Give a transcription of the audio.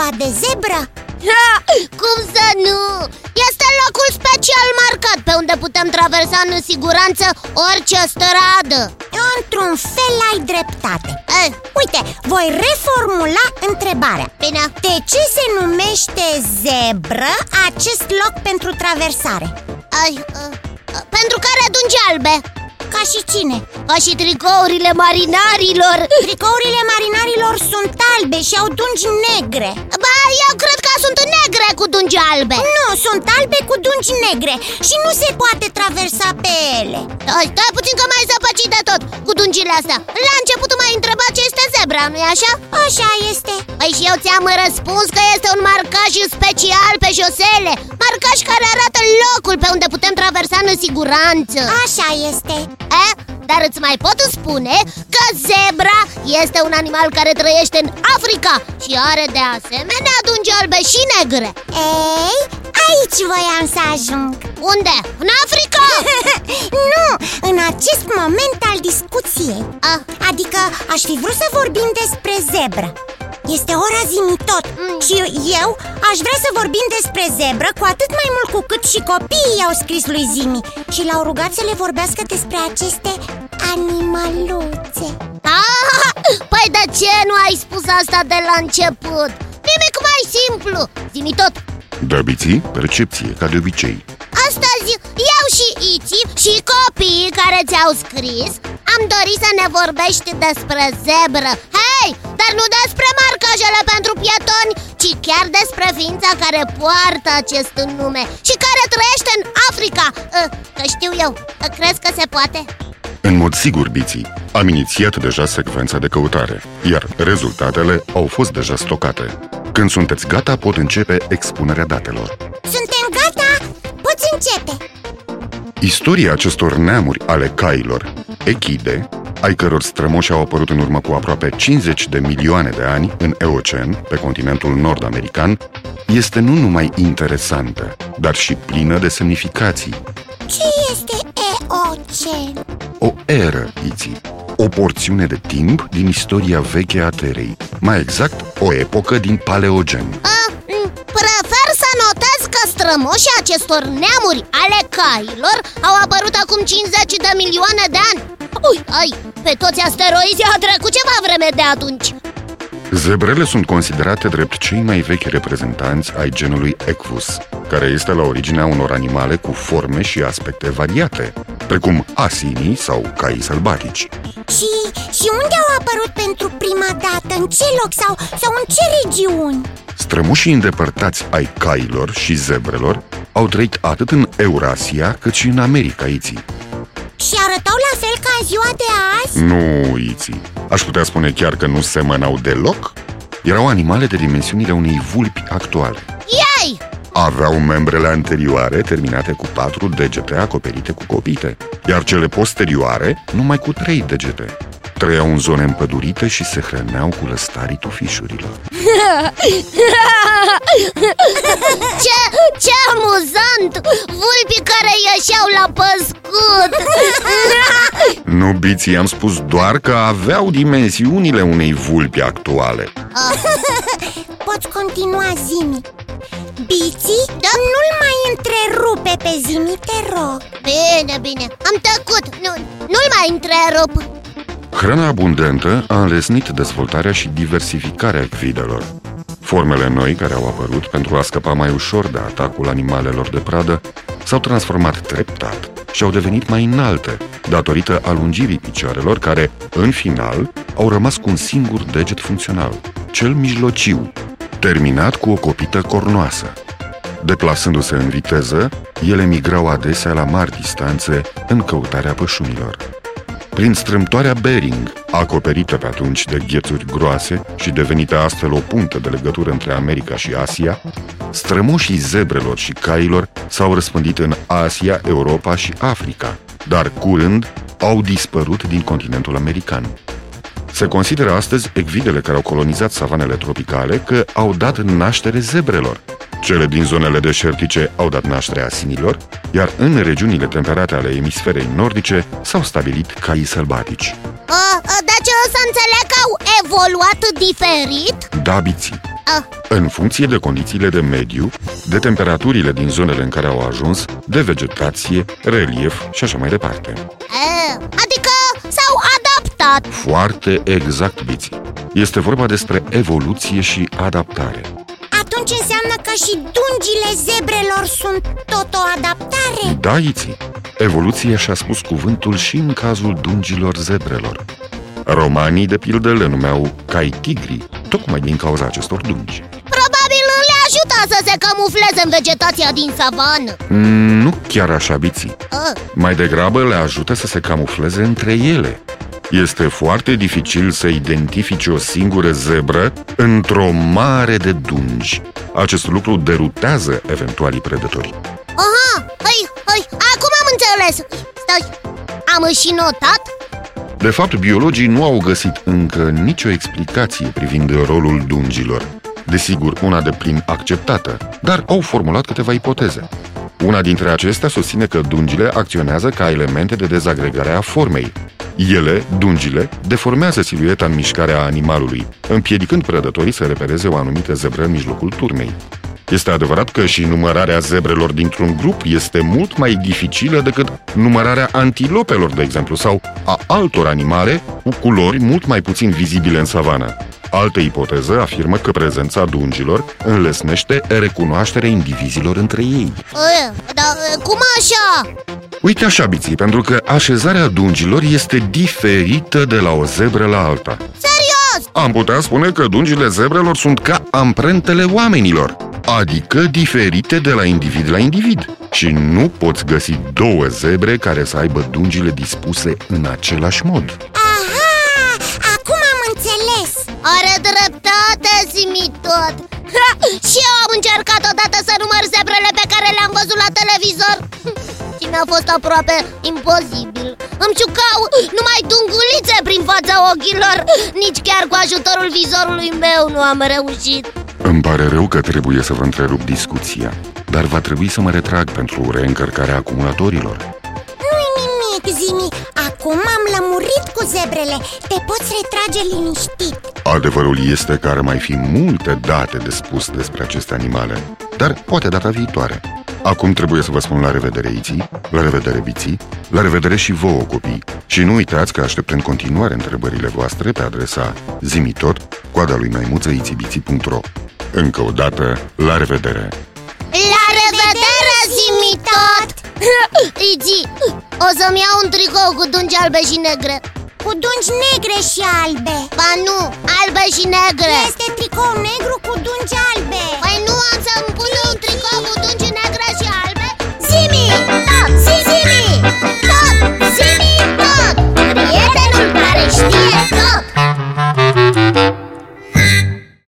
ceva de zebră? Ha, cum să nu? Este locul special marcat pe unde putem traversa în siguranță orice stradă. Într-un fel ai dreptate. Uite, voi reformula întrebarea. Bine. De ce se numește zebră acest loc pentru traversare? Pentru că are dungi albe. Ca și cine? Ca și tricourile marinarilor. Tricourile marinarilor sunt albe și au dungi negre. Ba, eu cred că sunt negre cu dungi albe. Nu, sunt albe cu dungi negre și nu se poate traversa pe ele. Stai puțin că m-ai zăpăcit de tot cu dungile astea. La început m-ai întrebat ce este zebra, nu-i așa? Așa este. Păi și eu ți-am răspuns că este un marcaj special pe șosele. Marcaj care arată locul pe unde putem traversa în siguranță. Așa este. Dar îți mai pot spune că zebra este un animal care trăiește în Africa și are de asemenea dungi albe și negre. Ei, aici voiam să ajung. Unde? În Africa? Nu, în acest moment al discuției. Adică aș fi vrut să vorbim despre zebră. Este ora Zimitot și eu aș vrea să vorbim despre zebră, cu atât mai mult cu cât și copiii i-au scris lui Zimi și l-au rugat să le vorbească despre aceste animaluțe. Păi de ce nu ai spus asta de la început? Nimic mai simplu, Zimitot. Drăbiții, percepție, ca de obicei. Astăzi eu și Iți și copiii care ți-au scris am dorit să ne vorbești despre zebră. Hei, dar nu despre marcajele pentru pietoni, ci chiar despre ființa care poartă acest nume și care trăiește în Africa. Că știu eu, crezi că se poate? În mod sigur, Biții, am inițiat deja secvența de căutare, iar rezultatele au fost deja stocate. Când sunteți gata, pot începe expunerea datelor. Suntem gata! Poți începe! Istoria acestor neamuri ale cailor, echide, ai căror strămoși au apărut în urmă cu aproape 50 de milioane de ani în Eocen, pe continentul nord-american, este nu numai interesantă, dar și plină de semnificații. Ce este Eocen? O eră, Iții, o porțiune de timp din istoria veche a Terei, mai exact o epocă din Paleogen. Prefer să notez că strămoșii acestor neamuri ale cailor au apărut acum 50 de milioane de ani. Pe toți asteroizii a trecut ceva vreme de atunci. Zebrele sunt considerate drept cei mai vechi reprezentanți ai genului Equus, care este la originea unor animale cu forme și aspecte variate, precum asinii sau caii sălbatici. Și unde au apărut pentru prima dată? În ce loc sau în ce regiuni? Strămoșii îndepărtați ai cailor și zebrelor au trăit atât în Eurasia cât și în America, Iții. Și arătau la fel ca în ziua de azi? Nu, Iții. Aș putea spune chiar că nu semănau deloc. Erau animale de dimensiunile unei vulpi actuale. Ei! Aveau membrele anterioare terminate cu 4 degete acoperite cu copite, iar cele posterioare numai cu 3 degete. Trăiau în zone împădurite și se hrăneau cu lăstarii tufișurilor. Ce amuzant! Vulpii care ieșeau la păscut! Nu, Biții, am spus doar că aveau dimensiunile unei vulpi actuale. Poți continua, Zimi. Biții, nu-l mai întrerupe pe Zimi, te rog. Bine, am tăcut, nu-l mai întrerup. Hrana abundentă a înlesnit dezvoltarea și diversificarea echidei. Formele noi care au apărut pentru a scăpa mai ușor de atacul animalelor de pradă s-au transformat treptat și au devenit mai înalte, datorită alungirii picioarelor care, în final, au rămas cu un singur deget funcțional, cel mijlociu, terminat cu o copită cornoasă. Deplasându-se în viteză, ele migrau adesea la mari distanțe în căutarea pășunilor. Prin strâmtoarea Bering, acoperită pe atunci de ghețuri groase și devenită astfel o punte de legătură între America și Asia, strămoșii zebrelor și cailor s-au răspândit în Asia, Europa și Africa, dar curând au dispărut din continentul american. Se consideră astăzi ecvidele care au colonizat savanele tropicale că au dat naștere zebrelor. Cele din zonele deșertice au dat naștere asinilor, iar în regiunile temperate ale emisferei nordice s-au stabilit caii sălbatici. Deci să înțeleg că au evoluat diferit? Da, Biții. În funcție de condițiile de mediu, de temperaturile din zonele în care au ajuns, de vegetație, relief și așa mai departe. Adică s-au adaptat! Foarte exact, Biți. Este vorba despre evoluție și adaptare. Atunci înseamnă că și dungile zebrelor sunt tot o adaptare? Da, Iții. Evoluția și-a spus cuvântul și în cazul dungilor zebrelor. Romanii, de pildă, le numeau cai tigri, tocmai din cauza acestor dungi. Probabil le ajută să se camufleze în vegetația din savană. Nu chiar așa, Biții. Mai degrabă le ajută să se camufleze între ele. Este foarte dificil să identifici o singură zebră într-o mare de dungi. Acest lucru derutează eventualii prădători. Acum am înțeles. Stai, am și notat? De fapt, biologii nu au găsit încă nicio explicație privind rolul dungilor. Desigur, una de plin acceptată, dar au formulat câteva ipoteze. Una dintre acestea susține că dungile acționează ca elemente de dezagregare a formei. Ele, dungile, deformează silueta în mișcarea animalului, împiedicând prădătorii să repereze o anumită zebră în mijlocul turmei. Este adevărat că și numărarea zebrelor dintr-un grup este mult mai dificilă decât numărarea antilopelor, de exemplu, sau a altor animale cu culori mult mai puțin vizibile în savană. Altă ipoteză afirmă că prezența dungilor înlesnește recunoașterea indivizilor între ei. Dar cum așa? Uite așa, Biții, pentru că așezarea dungilor este diferită de la o zebră la alta. Serios? Am putea spune că dungile zebrelor sunt ca amprentele oamenilor, adică diferite de la individ la individ. Și nu poți găsi două zebre care să aibă dungile dispuse în același mod. Aha! Acum am înțeles! Are dreptate, Zimitot! Și eu am încercat odată să număr zebrele pe care le-am văzut la televizor. Și mi-a fost aproape imposibil. Îmi ciucau numai dungulițe prin fața ochilor. Nici chiar cu ajutorul vizorului meu nu am reușit. Îmi pare rău că trebuie să vă întrerup discuția, dar va trebui să mă retrag pentru reîncărcarea acumulatorilor. Nu-i nimic, Zimi, acum am lămurit cu zebrele, te poți retrage liniștit. Adevărul este că ar mai fi multe date de spus despre aceste animale, dar poate data viitoare. Acum trebuie să vă spun la revedere, Iții, la revedere, Biții, la revedere și vouă, copii. Și nu uitați că aștept în continuare întrebările voastre pe adresa zimitotcoadaluimaimutaizibitii.ro. Încă o dată, la revedere! La revedere, Zimitot! Iții, o să-mi iau un tricou cu dungi albe și negre. Cu dungi negre și albe? Ba nu, albe și negre. Este tricou negru cu dungi albe.